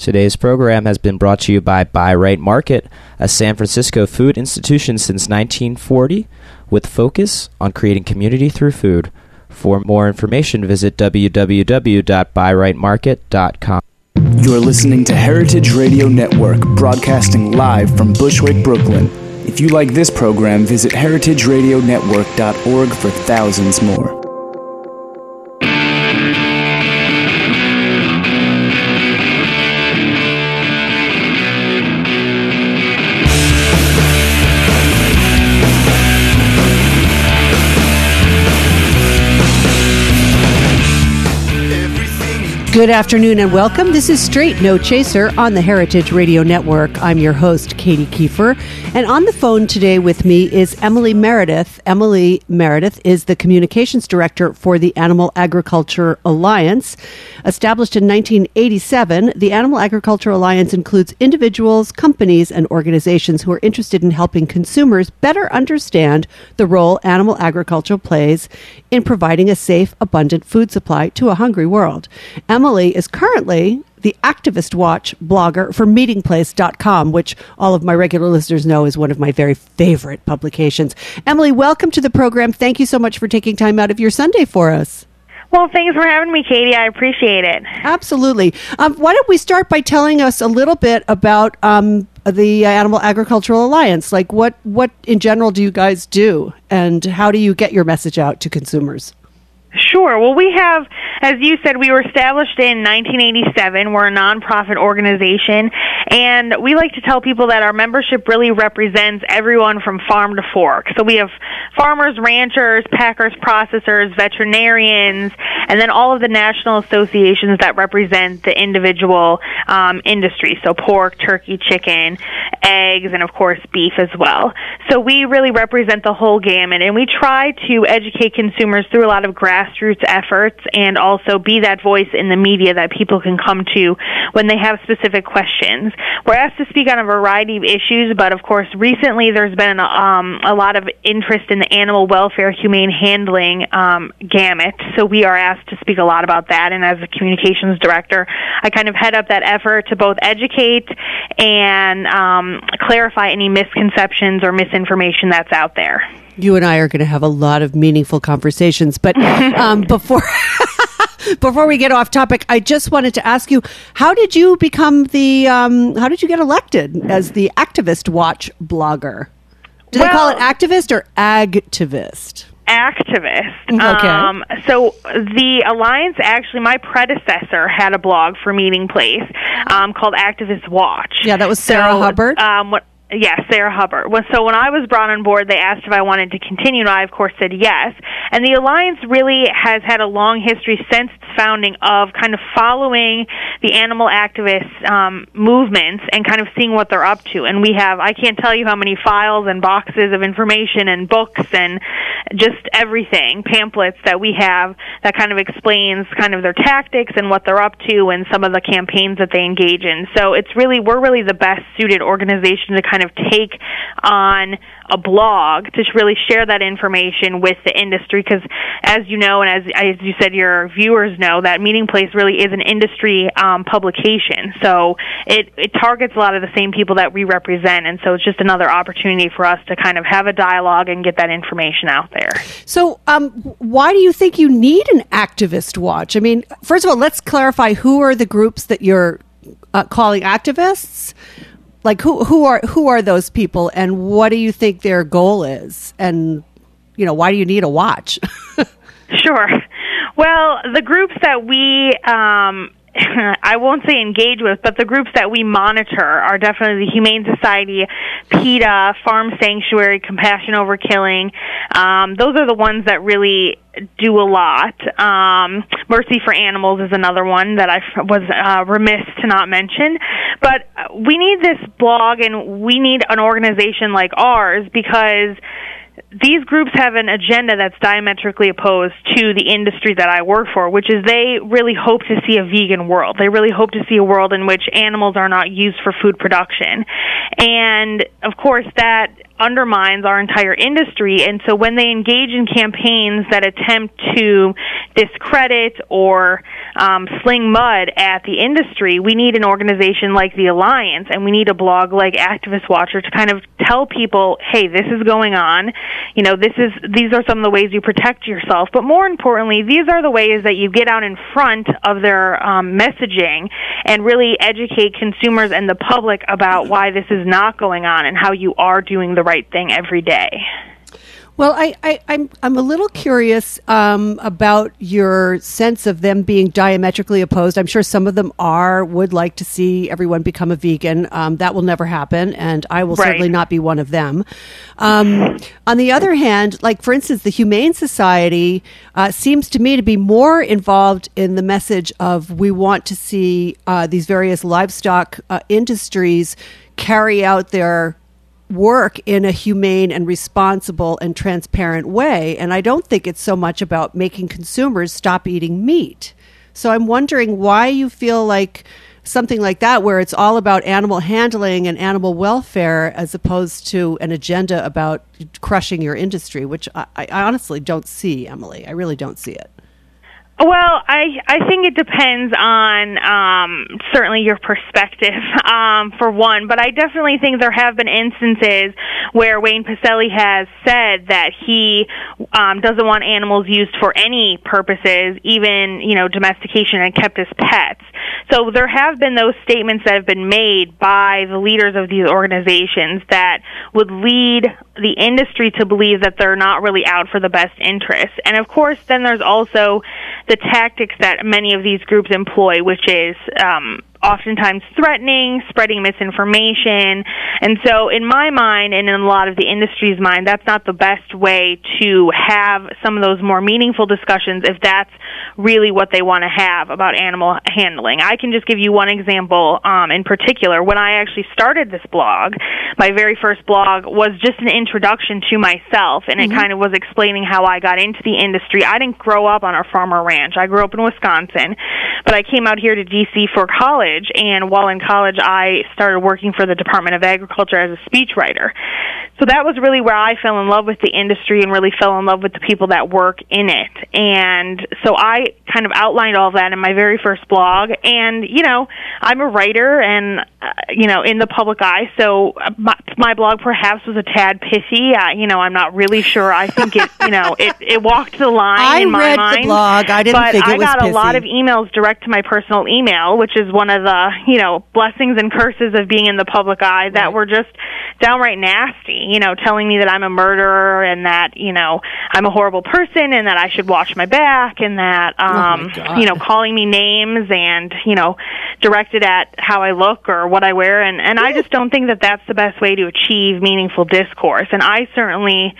Today's program has been brought to you by Bi-Rite Market, a San Francisco food institution since 1940, with focus on creating community through food. For more information, visit www.biritemarket.com. You're listening to Heritage Radio Network, broadcasting live from Bushwick, Brooklyn. If you like this program, visit heritageradionetwork.org for thousands more. Good afternoon and welcome. This is Straight No Chaser on the Heritage Radio Network. I'm your host, Katie Kiefer. And on the phone today with me is Emily Meredith. Emily Meredith is the Communications Director for the Animal Agriculture Alliance. Established in 1987, the Animal Agriculture Alliance includes individuals, companies, and organizations who are interested in helping consumers better understand the role animal agriculture plays in providing a safe, abundant food supply to a hungry world. Emily is currently the Activist Watch blogger for Meatingplace.com, which all of my regular listeners know is one of my very favorite publications. Emily, welcome to the program. Thank you so much for taking time out of your Sunday for us. Well, thanks for having me, Katie. I appreciate it. Absolutely. Why don't we start by telling us a little bit about the Animal Agricultural Alliance? Like, what in general do you guys do, and how do you get your message out to consumers? Sure. Well, we have, as you said, we were established in 1987. We're a nonprofit organization, and we like to tell people that our membership really represents everyone from farm to fork. So we have farmers, ranchers, packers, processors, veterinarians, and then all of the national associations that represent the individual industry, so pork, turkey, chicken, eggs, and, of course, beef as well. So we really represent the whole gamut, and we try to educate consumers through a lot of grassroots efforts and also be that voice in the media that people can come to when they have specific questions. We're asked to speak on a variety of issues, but of course recently there's been a lot of interest in the animal welfare, humane handling gamut, so we are asked to speak a lot about that, and as a communications director, I kind of head up that effort to both educate and clarify any misconceptions or misinformation that's out there. You and I are going to have a lot of meaningful conversations, but before we get off topic, I just wanted to ask you, how did you become the how did you get elected as the Activist Watch blogger? Do they call it activist or agtivist? Activist. Okay. So the Alliance, actually, my predecessor had a blog for Meeting Place called Activist Watch. Yeah, that was Sarah Hubbard. Yes, Sarah Hubbard. So when I was brought on board, they asked if I wanted to continue, and I, of course, said yes. And the Alliance really has had a long history since its founding of kind of following the animal activist movements and kind of seeing what they're up to. And we have, I can't tell you how many files and boxes of information and books and just everything, pamphlets that we have that kind of explains kind of their tactics and what they're up to and some of the campaigns that they engage in. So it's really, we're really the best suited organization to kind of take on a blog to really share that information with the industry, because as you know, and as you said, your viewers know, that Meeting Place really is an industry publication, so it targets a lot of the same people that we represent, and so it's just another opportunity for us to kind of have a dialogue and get that information out there. So why do you think you need an activist watch? I mean, first of all, let's clarify, who are the groups that you're calling activists? Like, who are those people, and what do you think their goal is, and, you know, why do you need a watch? Sure. Well, the groups that we I won't say engage with, but the groups that we monitor are definitely the Humane Society, PETA, Farm Sanctuary, Compassion Over Killing. Those are the ones that really do a lot. Mercy for Animals is another one that I was remiss to not mention. But we need this blog, and we need an organization like ours, because these groups have an agenda that's diametrically opposed to the industry that I work for, which is they really hope to see a vegan world. They really hope to see a world in which animals are not used for food production. And, of course, that undermines our entire industry. And so when they engage in campaigns that attempt to discredit or sling mud at the industry, we need an organization like the Alliance, and we need a blog like Activist Watcher to kind of tell people, hey, this is going on. You know, these are some of the ways you protect yourself. But more importantly, these are the ways that you get out in front of their messaging and really educate consumers and the public about why this is not going on and how you are doing the right thing every day. Well, I'm a little curious about your sense of them being diametrically opposed. I'm sure some of them would like to see everyone become a vegan. That will never happen, and I will certainly not be one of them. On the other hand, like, for instance, the Humane Society seems to me to be more involved in the message of we want to see these various livestock industries carry out their work in a humane and responsible and transparent way. And I don't think it's so much about making consumers stop eating meat. So I'm wondering why you feel like something like that, where it's all about animal handling and animal welfare, as opposed to an agenda about crushing your industry, which I honestly don't see, Emily. I really don't see it. Well, I think it depends on certainly your perspective, for one, but I definitely think there have been instances where Wayne Pacelle has said that he doesn't want animals used for any purposes, even, you know, domestication, and kept as pets. So there have been those statements that have been made by the leaders of these organizations that would lead the industry to believe that they're not really out for the best interests. And of course, then there's also the tactics that many of these groups employ, which is oftentimes threatening, spreading misinformation. And so in my mind, and in a lot of the industry's mind, that's not the best way to have some of those more meaningful discussions if that's really what they want to have about animal handling. I can just give you one example in particular. When I actually started this blog, my very first blog was just an introduction to myself, and it kind of was explaining how I got into the industry. I didn't grow up on a farm or ranch. I grew up in Wisconsin, but I came out here to D.C. for college. And while in college, I started working for the Department of Agriculture as a speechwriter. So that was really where I fell in love with the industry and really fell in love with the people that work in it. And so I kind of outlined all that in my very first blog. And, you know, I'm a writer and, you know, in the public eye. So my blog perhaps was a tad pissy. You know, I'm not really sure. I think it, you know, it walked the line in my mind. I read the blog. I didn't think it was pissy. But I got a lot of emails direct to my personal email, which is one of the, you know, blessings and curses of being in the public eye, that were just downright nasty, you know, telling me that I'm a murderer and that, you know, I'm a horrible person and that I should wash my back and that, you know, calling me names and, you know, directed at how I look or what I wear. And I just don't think that that's the best way to achieve meaningful discourse. And I certainly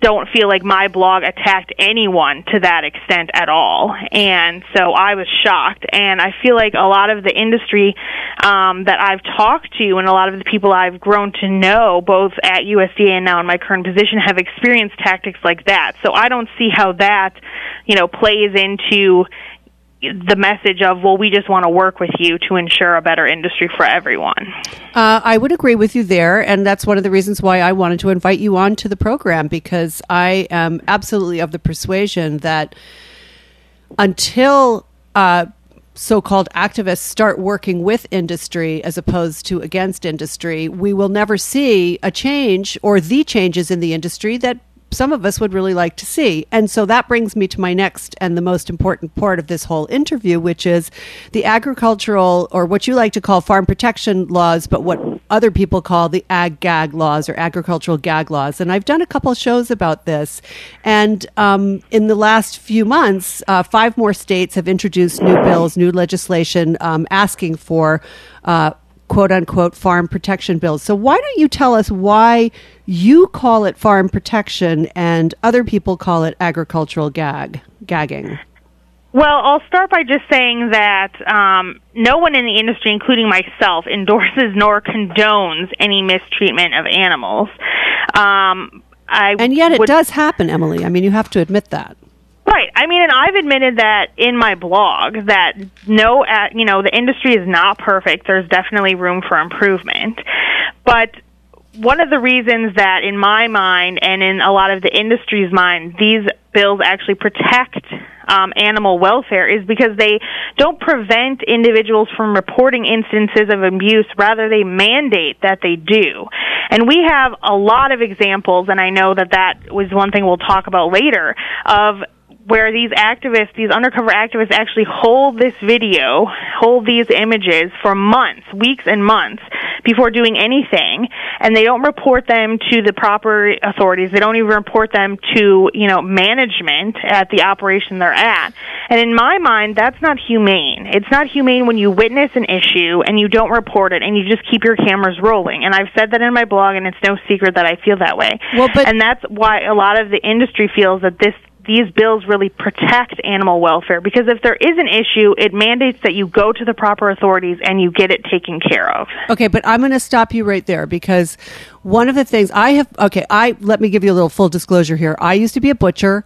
don't feel like my blog attacked anyone to that extent at all. And so I was shocked. And I feel like a lot of the industry that I've talked to and a lot of the people I've grown to know, both at USDA and now in my current position, have experienced tactics like that. So I don't see how that, you know, plays into the message of, well, we just want to work with you to ensure a better industry for everyone. I would agree with you there, and that's one of the reasons why I wanted to invite you on to the program, because I am absolutely of the persuasion that until so-called activists start working with industry as opposed to against industry, we will never see a change or the changes in the industry that some of us would really like to see. And so that brings me to my next and the most important part of this whole interview, which is the agricultural, or what you like to call farm protection laws, but what other people call the ag-gag laws or agricultural gag laws. And I've done a couple shows about this. And in the last few months, 5 more states have introduced new bills, new legislation asking for quote-unquote farm protection bills. So why don't you tell us why you call it farm protection and other people call it agricultural gagging? Well, I'll start by just saying that no one in the industry, including myself, endorses nor condones any mistreatment of animals. And yet it does happen, Emily. I mean, you have to admit that. Right. I mean, and I've admitted that in my blog that the industry is not perfect. There's definitely room for improvement. But one of the reasons that in my mind and in a lot of the industry's mind, these bills actually protect animal welfare is because they don't prevent individuals from reporting instances of abuse. Rather, they mandate that they do. And we have a lot of examples, and I know that that was one thing we'll talk about later, of where these activists, these undercover activists actually hold this video, hold these images for months, weeks and months before doing anything, and they don't report them to the proper authorities. They don't even report them to, you know, management at the operation they're at. And in my mind, that's not humane. It's not humane when you witness an issue and you don't report it and you just keep your cameras rolling. And I've said that in my blog, and it's no secret that I feel that way. Well, but and that's why a lot of the industry feels that these bills really protect animal welfare, because if there is an issue, it mandates that you go to the proper authorities and you get it taken care of. Okay, but I'm going to stop you right there, because one of the things let me give you a little full disclosure here. I used to be a butcher.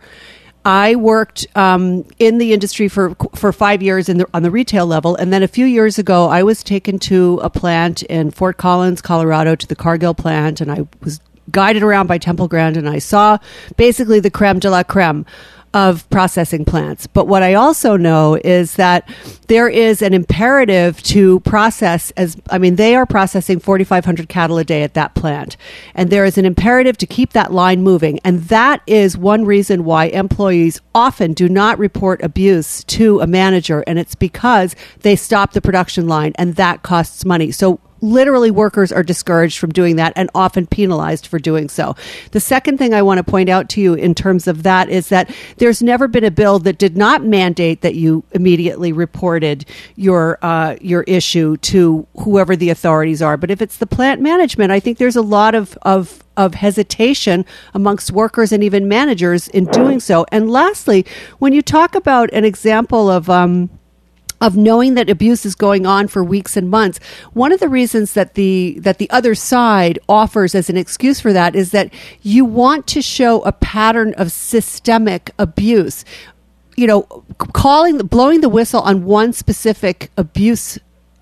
I worked in the industry for 5 years on the retail level, and then a few years ago, I was taken to a plant in Fort Collins, Colorado, to the Cargill plant, and I was guided around by Temple Grandin, and I saw basically the creme de la creme of processing plants. But what I also know is that there is an imperative to process they are processing 4,500 cattle a day at that plant. And there is an imperative to keep that line moving. And that is one reason why employees often do not report abuse to a manager. And it's because they stop the production line, and that costs money. So literally, workers are discouraged from doing that and often penalized for doing so. The second thing I want to point out to you in terms of that is that there's never been a bill that did not mandate that you immediately reported your issue to whoever the authorities are. But if it's the plant management, I think there's a lot of hesitation amongst workers and even managers in doing so. And lastly, when you talk about an example of knowing that abuse is going on for weeks and months, one of the reasons that the other side offers as an excuse for that is that you want to show a pattern of systemic abuse. You know, blowing the whistle on one specific abuse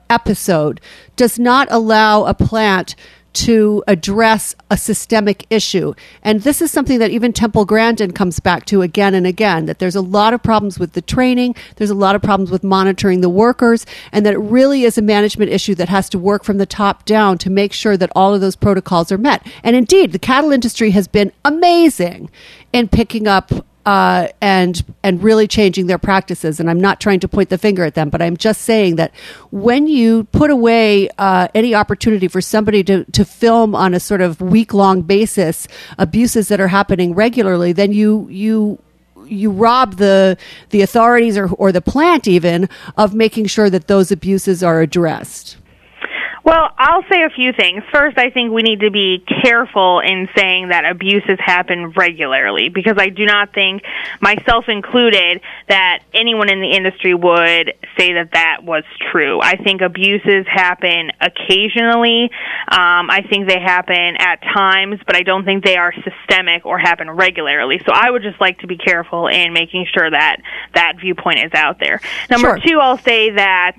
episode does not allow a plant to address a systemic issue. And this is something that even Temple Grandin comes back to again and again, that there's a lot of problems with the training, there's a lot of problems with monitoring the workers, and that it really is a management issue that has to work from the top down to make sure that all of those protocols are met. And indeed, the cattle industry has been amazing in picking up and really changing their practices. And I'm not trying to point the finger at them, but I'm just saying that when you put away any opportunity for somebody to film on a sort of week-long basis abuses that are happening regularly, then you rob the authorities or the plant even of making sure that those abuses are addressed. Well, I'll say a few things. First, I think we need to be careful in saying that abuses happen regularly, because I do not think, myself included, that anyone in the industry would say that was true. I think abuses happen occasionally. I think they happen at times, but I don't think they are systemic or happen regularly. So I would just like to be careful in making sure that that viewpoint is out there. Number two, I'll say that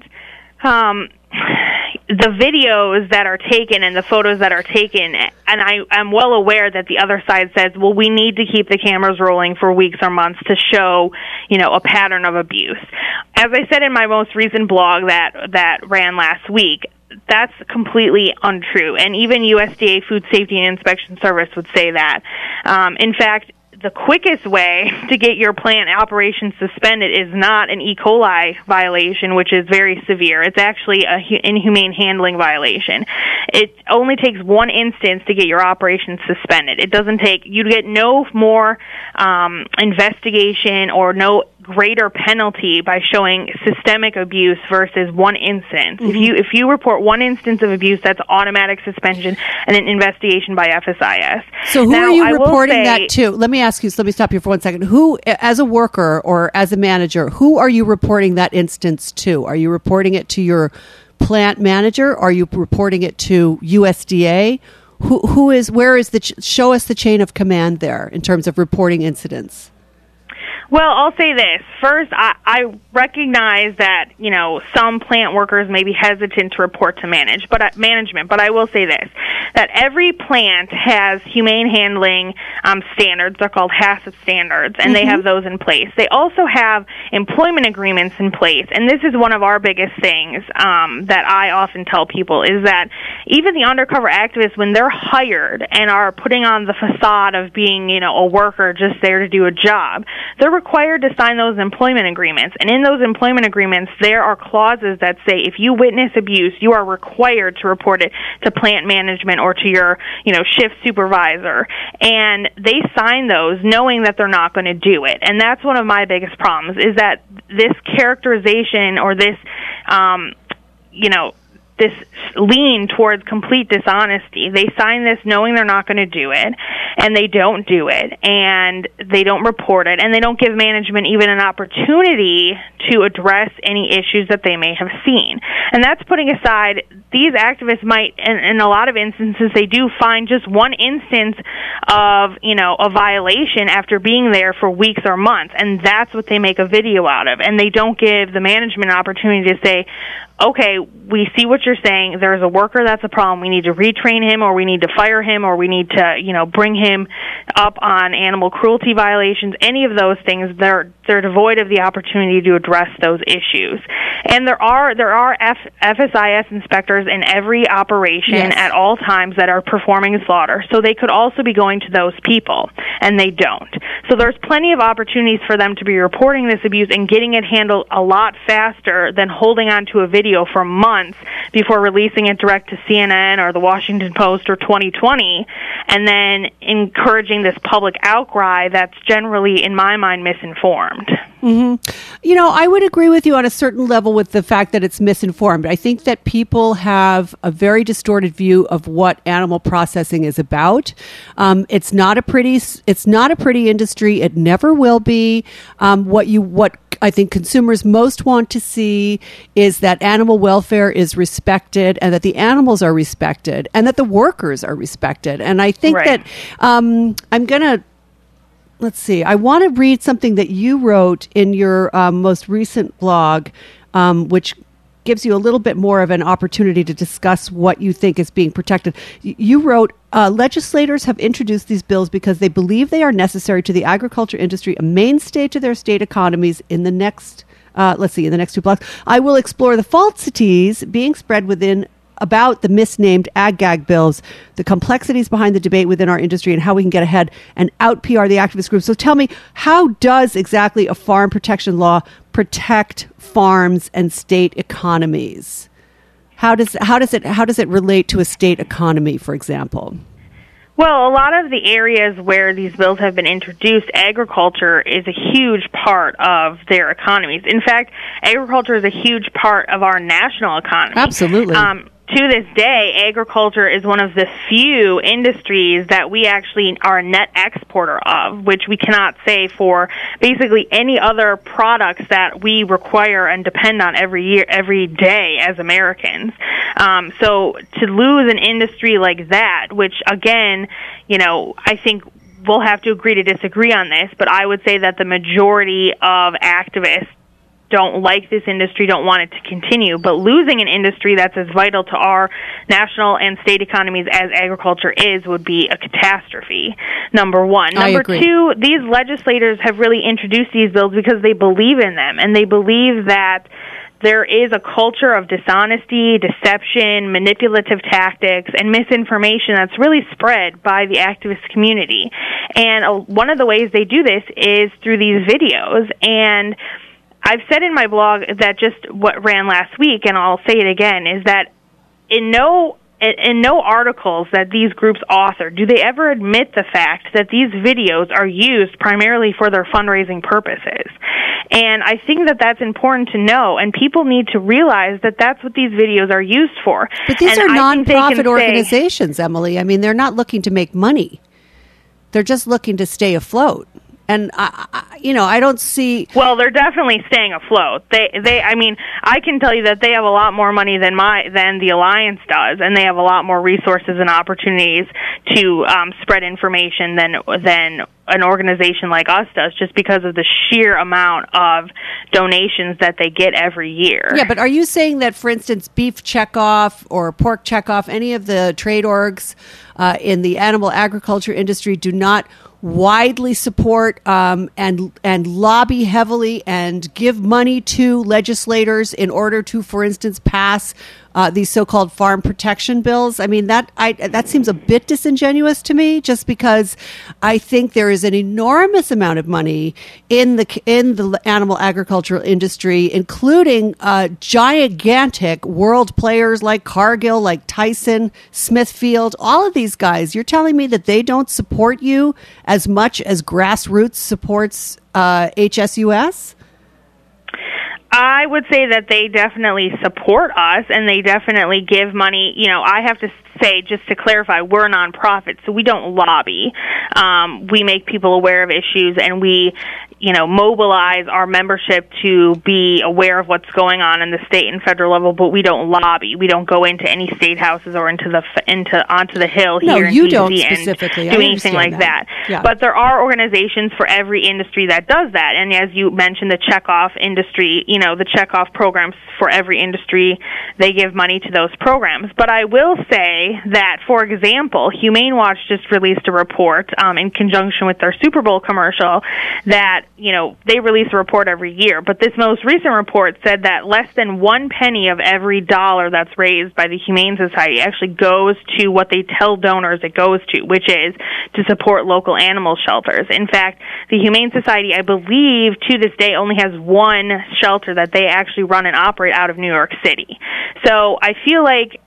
the videos that are taken and the photos that are taken, and I'm well aware that the other side says, well, we need to keep the cameras rolling for weeks or months to show, you know, a pattern of abuse. As I said in my most recent blog that ran last week, that's completely untrue. And even USDA Food Safety and Inspection Service would say that. In fact, the quickest way to get your plant operation suspended is not an E. coli violation, which is very severe. It's actually an inhumane handling violation. It only takes one instance to get your operation suspended. It doesn't take, you get no more investigation or no greater penalty by showing systemic abuse versus one instance. Mm-hmm. If you report one instance of abuse, that's automatic suspension and an investigation by FSIS. So who now, are you reporting that to? Let me stop you for 1 second. Who, as a worker or as a manager, who are you reporting that instance to? Are you reporting it to your plant manager? Are you reporting it to USDA? Show us the chain of command there in terms of reporting incidents. Well, I'll say this. First, I recognize that, you know, some plant workers may be hesitant to report to management, but I will say this. that every plant has humane handling standards. They're called HACCP standards, and they have those in place. They also have employment agreements in place, and this is one of our biggest things that I often tell people is that even the undercover activists, when they're hired and are putting on the facade of being, you know, a worker just there to do a job, they're required to sign those employment agreements. And in those employment agreements, there are clauses that say if you witness abuse, you are required to report it to plant management or to your, you know, shift supervisor. And they sign those knowing that they're not going to do it. And that's one of my biggest problems is that this characterization or this, this lean towards complete dishonesty. They sign this knowing they're not going to do it, and they don't do it, and they don't report it, and they don't give management even an opportunity to address any issues that they may have seen. And that's putting aside, these activists might, in a lot of instances, they do find just one instance of, you know, a violation after being there for weeks or months, and that's what they make a video out of, and they don't give the management an opportunity to say, okay, we see what you're saying. There's a worker that's a problem. We need to retrain him, or we need to fire him, or we need to, you know, bring him up on animal cruelty violations. Any of those things, they're devoid of the opportunity to address those issues. And there are FSIS inspectors in every operation at all times that are performing slaughter. So they could also be going to those people, and they don't. So there's plenty of opportunities for them to be reporting this abuse and getting it handled a lot faster than holding on to a video for months before releasing it direct to CNN or the Washington Post or 2020, and then encouraging this public outcry that's generally, in my mind, misinformed. Mm-hmm. You know, I would agree with you on a certain level with the fact that it's misinformed. I think that people have a very distorted view of what animal processing is about. It's not a pretty industry. It never will be. What I think consumers most want to see is that animal welfare is respected, and that the animals are respected, and that the workers are respected. And I think that let's see. I want to read something that you wrote in your most recent blog, which gives you a little bit more of an opportunity to discuss what you think is being protected. You wrote, legislators have introduced these bills because they believe they are necessary to the agriculture industry, a mainstay to their state economies. In the next two blocks, I will explore the falsities being spread within about the misnamed ag-gag bills, the complexities behind the debate within our industry, and how we can get ahead and out-PR the activist group. So tell me, how does exactly a farm protection law protect farms and state economies? How does it relate to a state economy, for example? Well, a lot of the areas where these bills have been introduced, agriculture is a huge part of their economies. In fact, agriculture is a huge part of our national economy. Absolutely. To this day, agriculture is one of the few industries that we actually are a net exporter of, which we cannot say for basically any other products that we require and depend on every day as Americans. So to lose an industry like that, which again, you know, I think we'll have to agree to disagree on this, but I would say that the majority of activists don't like this industry, don't want it to continue. But losing an industry that's as vital to our national and state economies as agriculture is would be a catastrophe, number one. Number two, these legislators have really introduced these bills because they believe in them, and they believe that there is a culture of dishonesty, deception, manipulative tactics, and misinformation that's really spread by the activist community. And one of the ways they do this is through these videos. And I've said in my blog that just what ran last week, and I'll say it again, is that in no articles that these groups author do they ever admit the fact that these videos are used primarily for their fundraising purposes. And I think that that's important to know, and people need to realize that that's what these videos are used for. But these are nonprofit organizations, Emily. I mean, they're not looking to make money. They're just looking to stay afloat. And I don't see. Well, they're definitely staying afloat. They. I mean, I can tell you that they have a lot more money than the alliance does, and they have a lot more resources and opportunities to spread information than an organization like us does, just because of the sheer amount of donations that they get every year. Yeah, but are you saying that, for instance, Beef Checkoff or Pork Checkoff, any of the trade orgs in the animal agriculture industry do not widely support and lobby heavily and give money to legislators in order to, for instance, pass these so-called farm protection bills? I mean, that seems a bit disingenuous to me, just because I think there is an enormous amount of money in the animal agricultural industry, including gigantic world players like Cargill, like Tyson, Smithfield, all of these guys. You're telling me that they don't support you as much as grassroots supports HSUS? I would say that they definitely support us, and they definitely give money. You know, I have to say, just to clarify, we're a nonprofit, so we don't lobby. We make people aware of issues, and we, you know, mobilize our membership to be aware of what's going on in the state and federal level. But we don't lobby. We don't go into any state houses or onto the hill here in D.C. and do anything like that. Yeah. But there are organizations for every industry that does that. And as you mentioned, the checkoff industry, you know, the checkoff programs for every industry, they give money to those programs. But I will say that, for example, Humane Watch just released a report in conjunction with their Super Bowl commercial that, you know, they release a report every year. But this most recent report said that less than one penny of every dollar that's raised by the Humane Society actually goes to what they tell donors it goes to, which is to support local animal shelters. In fact, the Humane Society, I believe, to this day only has one shelter that they actually run and operate out of New York City. So I feel like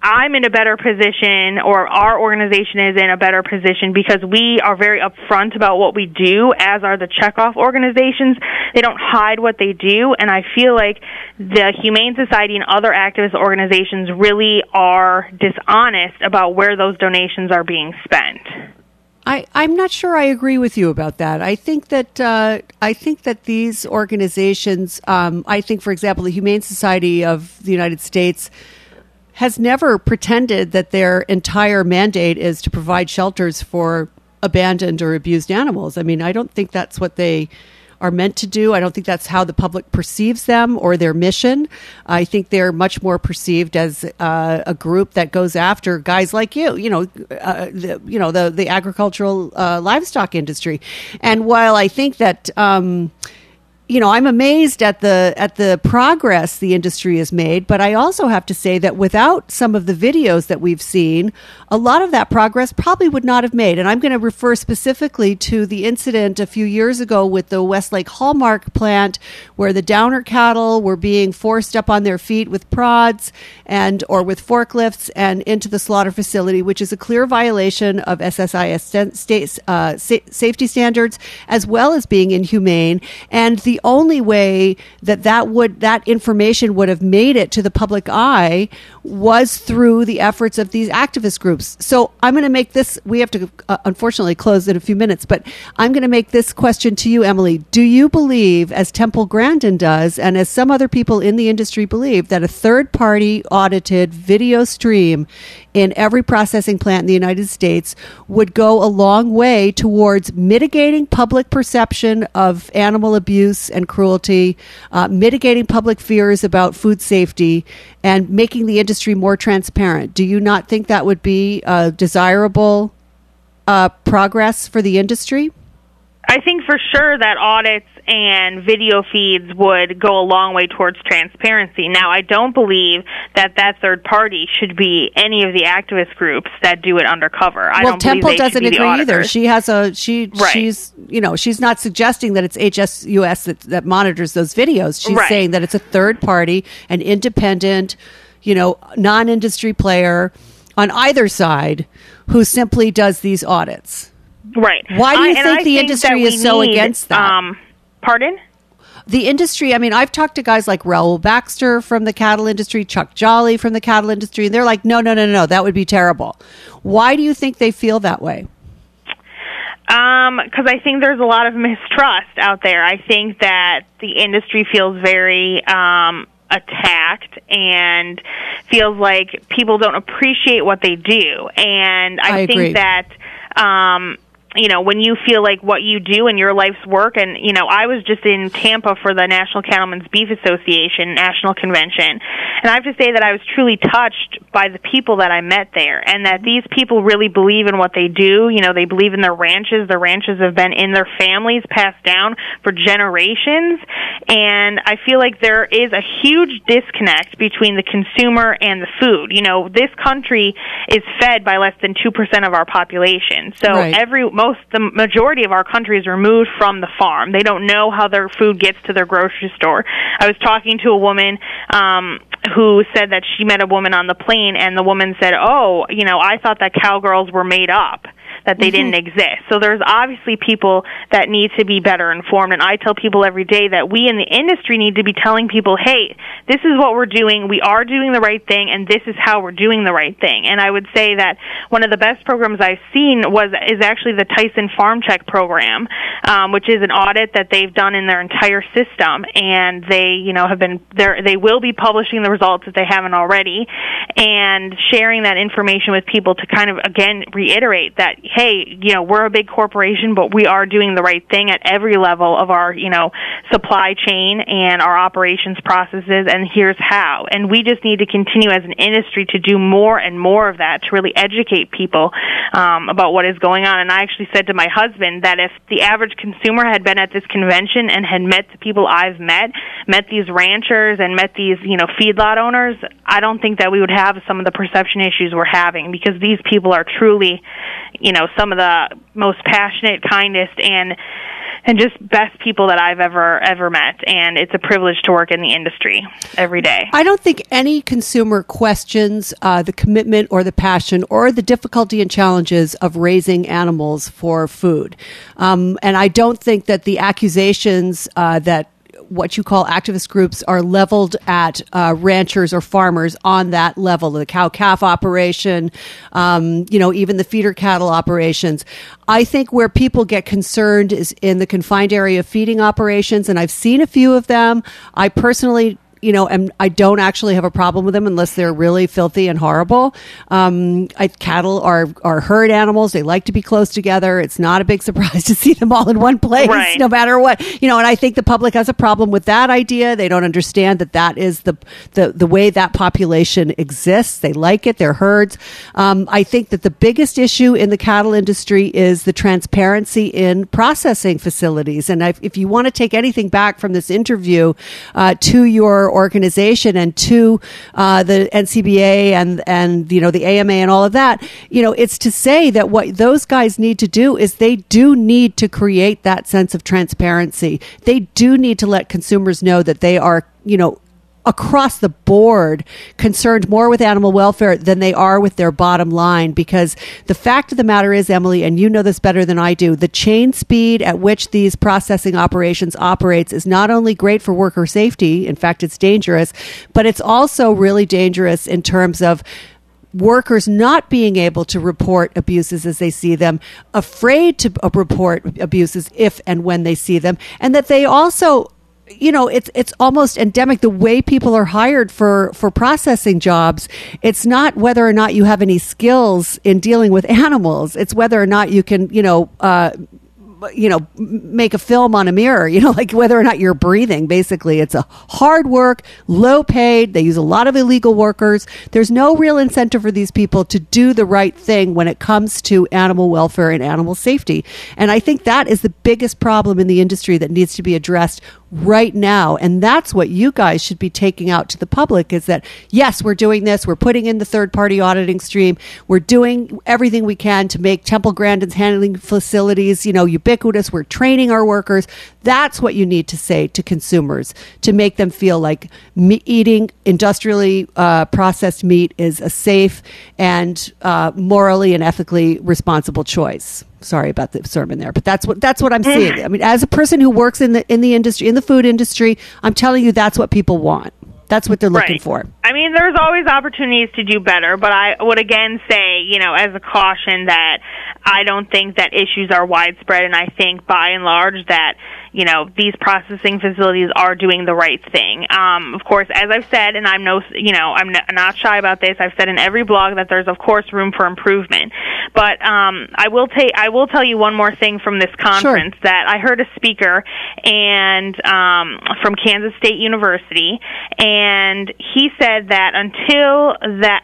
I'm in a better position, or our organization is in a better position, because we are very upfront about what we do, as are the checkoff organizations. They don't hide what they do, and I feel like the Humane Society and other activist organizations really are dishonest about where those donations are being spent. I'm not sure I agree with you about that. I think that these organizations, I think, for example, the Humane Society of the United States has never pretended that their entire mandate is to provide shelters for abandoned or abused animals. I mean, I don't think that's what they are meant to do. I don't think that's how the public perceives them or their mission. I think they're much more perceived as a group that goes after guys like you, the agricultural livestock industry. And while I think that I'm amazed at the progress the industry has made, but I also have to say that without some of the videos that we've seen, a lot of that progress probably would not have made. And I'm going to refer specifically to the incident a few years ago with the Westlake Hallmark plant, where the downer cattle were being forced up on their feet with prods or with forklifts and into the slaughter facility, which is a clear violation of FSIS state safety standards, as well as being inhumane. And the only way that information would have made it to the public eye was through the efforts of these activist groups. So I'm going to make this, we have to unfortunately close in a few minutes, but I'm going to make this question to you, Emily. Do you believe, as Temple Grandin does, and as some other people in the industry believe, that a third-party audited video stream in every processing plant in the United States would go a long way towards mitigating public perception of animal abuse and cruelty, mitigating public fears about food safety, and making the industry more transparent? Do you not think that would be desirable progress for the industry? I think for sure that audits and video feeds would go a long way towards transparency. Now, I don't believe that third party should be any of the activist groups that do it undercover. Temple doesn't agree either. She has right. She's not suggesting that it's HSUS that monitors those videos. She's right. Saying that it's a third party, an independent, non-industry player on either side who simply does these audits. Right. Why do you think the industry is so against that? Pardon? The industry, I mean, I've talked to guys like Raul Baxter from the cattle industry, Chuck Jolly from the cattle industry, and they're like, no, that would be terrible. Why do you think they feel that way? Because I think there's a lot of mistrust out there. I think that the industry feels very attacked and feels like people don't appreciate what they do. And I think agree. That, you know, when you feel like what you do and your life's work, and, you know, I was just in Tampa for the National Cattlemen's Beef Association National Convention, and I have to say that I was truly touched by the people that I met there, and that these people really believe in what they do. You know, they believe in their ranches. Their ranches have been in their families, passed down for generations, and I feel like there is a huge disconnect between the consumer and the food. You know, this country is fed by less than 2% of our population, so right. The majority of our country is removed from the farm. They don't know how their food gets to their grocery store. I was talking to a woman who said that she met a woman on the plane, and the woman said, "Oh, you know, I thought that cowgirls were made up, that they didn't exist." So there's obviously people that need to be better informed, and I tell people every day that we in the industry need to be telling people, hey, this is what we're doing, we are doing the right thing, and this is how we're doing the right thing. And I would say that one of the best programs I've seen is actually the Tyson Farm Check program, which is an audit that they've done in their entire system, and they, you know, have been there. They will be publishing the results if they haven't already, and sharing that information with people to kind of again reiterate that, hey, you know, we're a big corporation, but we are doing the right thing at every level of our, you know, supply chain and our operations processes, and here's how. And we just need to continue as an industry to do more and more of that, to really educate people about what is going on. And I actually said to my husband that if the average consumer had been at this convention and had met the people I've met these ranchers and met these, you know, feedlot owners, I don't think that we would have some of the perception issues we're having, because these people are truly, you know, some of the most passionate, kindest, and just best people that I've ever met. And it's a privilege to work in the industry every day. I don't think any consumer questions the commitment or the passion or the difficulty and challenges of raising animals for food. And I don't think that the accusations that what you call activist groups are leveled at ranchers or farmers on that level, the cow-calf operation, you know, even the feeder cattle operations. I think where people get concerned is in the confined area of feeding operations, and I've seen a few of them. I personally, you know, and I don't actually have a problem with them unless they're really filthy and horrible. Cattle are herd animals. They like to be close together. It's not a big surprise to see them all in one place, right, no matter what. You know, and I think the public has a problem with that idea. They don't understand that is the way that population exists. They like it. They're herds. I think that the biggest issue in the cattle industry is the transparency in processing facilities. And if you want to take anything back from this interview to your organization and to the NCBA and you know the AMA and all of that, you know, it's to say that what those guys need to do is they do need to create that sense of transparency. They do need to let consumers know that they are, you know, across the board concerned more with animal welfare than they are with their bottom line. Because the fact of the matter is, Emily, and you know this better than I do, the chain speed at which these processing operations operates is not only great for worker safety, in fact, it's dangerous, but it's also really dangerous in terms of workers not being able to report abuses as they see them, afraid to report abuses if and when they see them, and that they also, you know, it's almost endemic the way people are hired for processing jobs. It's not whether or not you have any skills in dealing with animals. It's whether or not you can, make a film on a mirror, you know, like whether or not you're breathing. Basically, it's a hard work, low paid. They use a lot of illegal workers. There's no real incentive for these people to do the right thing when it comes to animal welfare and animal safety. And I think that is the biggest problem in the industry that needs to be addressed right now. And that's what you guys should be taking out to the public, is that, yes, we're doing this. We're putting in the third party auditing stream. We're doing everything we can to make Temple Grandin's handling facilities, you know, ubiquitous. We're training our workers. That's what you need to say to consumers to make them feel like eating industrially processed meat is a safe and morally and ethically responsible choice. Sorry about the sermon there, but that's what I'm seeing. I mean, as a person who works in the food industry, I'm telling you that's what people want. That's what they're looking for. I mean, there's always opportunities to do better, but I would again say, you know, as a caution that I don't think that issues are widespread, and I think by and large that, you know, these processing facilities are doing the right thing. Of course, as I've said, and I'm I'm not shy about this. I've said in every blog that there's, of course, room for improvement. But I will tell you one more thing from this conference that I heard a speaker and from Kansas State University, and he said that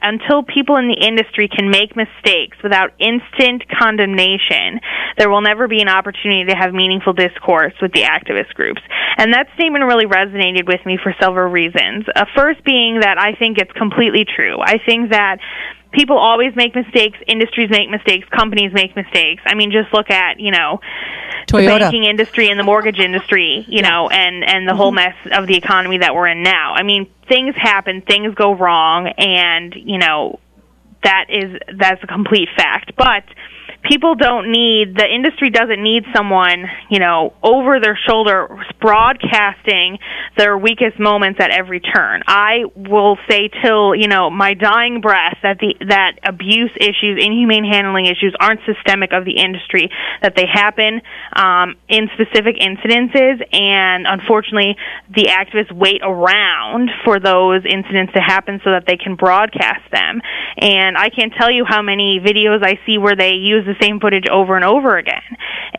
until people in the industry can make mistakes without instant condemnation, there will never be an opportunity to have meaningful discourse with the activist groups. And that statement really resonated with me for several reasons. First being that I think it's completely true. I think that people always make mistakes, industries make mistakes, companies make mistakes. I mean, just look at, you know, Toyota, the banking industry and the mortgage industry, you know, and the whole mess of the economy that we're in now. I mean, things happen, things go wrong, and, you know, that's a complete fact. But people don't need, the industry doesn't need someone, you know, over their shoulder broadcasting their weakest moments at every turn. I will say till, you know, my dying breath that abuse issues, inhumane handling issues aren't systemic of the industry, that they happen in specific incidences, and unfortunately the activists wait around for those incidents to happen so that they can broadcast them. And I can't tell you how many videos I see where they use the same footage over and over again.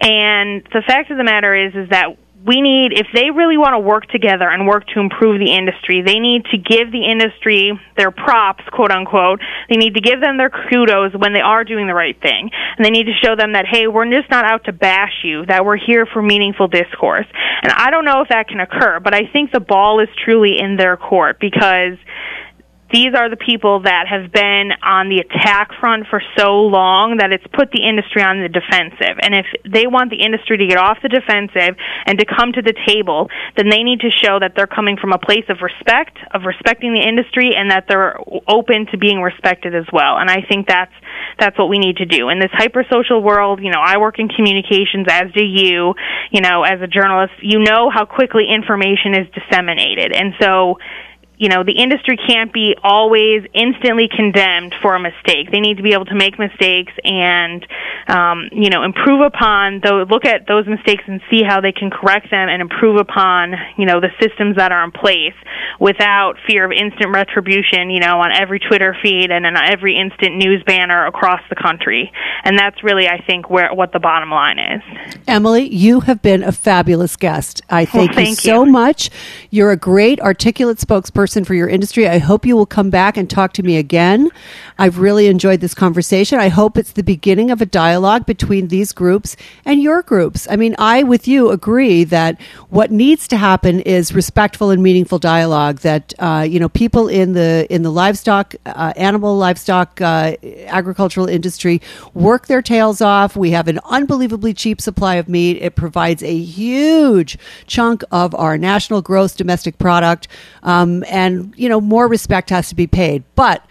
And the fact of the matter is that we need, if they really want to work together and work to improve the industry, they need to give the industry their props, quote unquote. They need to give them their kudos when they are doing the right thing. And they need to show them that, hey, we're just not out to bash you, that we're here for meaningful discourse. And I don't know if that can occur, but I think the ball is truly in their court, because these are the people that have been on the attack front for so long that it's put the industry on the defensive. And if they want the industry to get off the defensive and to come to the table, then they need to show that they're coming from a place of respect, of respecting the industry, and that they're open to being respected as well. And I think that's what we need to do. In this hyper-social world, you know, I work in communications, as do you, you know, as a journalist, you know how quickly information is disseminated. And so, you know, the industry can't be always instantly condemned for a mistake. They need to be able to make mistakes and, you know, improve upon, look at those mistakes and see how they can correct them and improve upon, you know, the systems that are in place without fear of instant retribution, you know, on every Twitter feed and on every instant news banner across the country. And that's really, I think, what the bottom line is. Emily, you have been a fabulous guest. I thank you so much. You're a great, articulate spokesperson for your industry. I hope you will come back and talk to me again. I've really enjoyed this conversation. I hope it's the beginning of a dialogue between these groups and your groups. I mean, I, with you, agree that what needs to happen is respectful and meaningful dialogue, that, you know, people in the livestock, livestock, agricultural industry work their tails off. We have an unbelievably cheap supply of meat. It provides a huge chunk of our national gross domestic product. And, you know, more respect has to be paid. But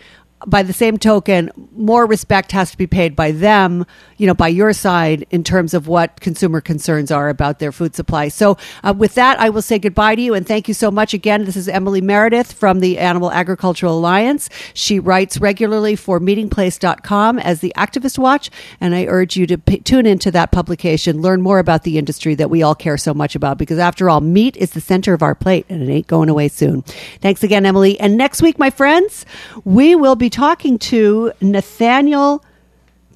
by the same token, more respect has to be paid by them, you know, by your side, in terms of what consumer concerns are about their food supply. So with that, I will say goodbye to you and thank you so much again. This is Emily Meredith from the Animal Agriculture Alliance. She writes regularly for Meatingplace.com as the Activist Watch, and I urge you to tune into that publication, learn more about the industry that we all care so much about, because after all, meat is the center of our plate and it ain't going away soon. Thanks again, Emily. And next week, my friends, we will be talking to Nathaniel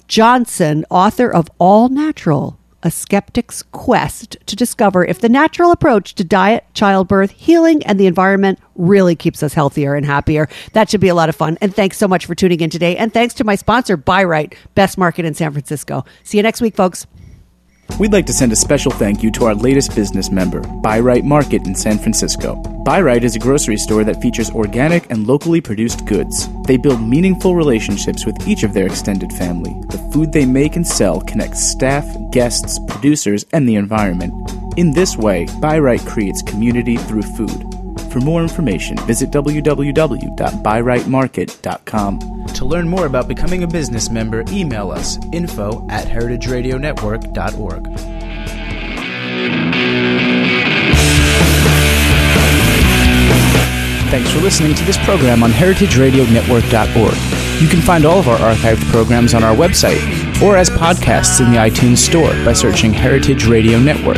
Johnson, author of All Natural, A Skeptic's Quest, to discover if the natural approach to diet, childbirth, healing, and the environment really keeps us healthier and happier. That should be a lot of fun. And thanks so much for tuning in today. And thanks to my sponsor, Bi-Rite, best market in San Francisco. See you next week, folks. We'd like to send a special thank you to our latest business member, Bi-Rite Market in San Francisco. Bi-Rite is a grocery store that features organic and locally produced goods. They build meaningful relationships with each of their extended family. The food they make and sell connects staff, guests, producers, and the environment. In this way, Bi-Rite creates community through food. For more information, visit www.birightmarket.com. To learn more about becoming a business member, email us info@heritageradionetwork.org. Thanks for for listening to this program on heritageradionetwork.org. You can find all of our archived programs on our website or as podcasts in the iTunes Store by searching Heritage Radio Network.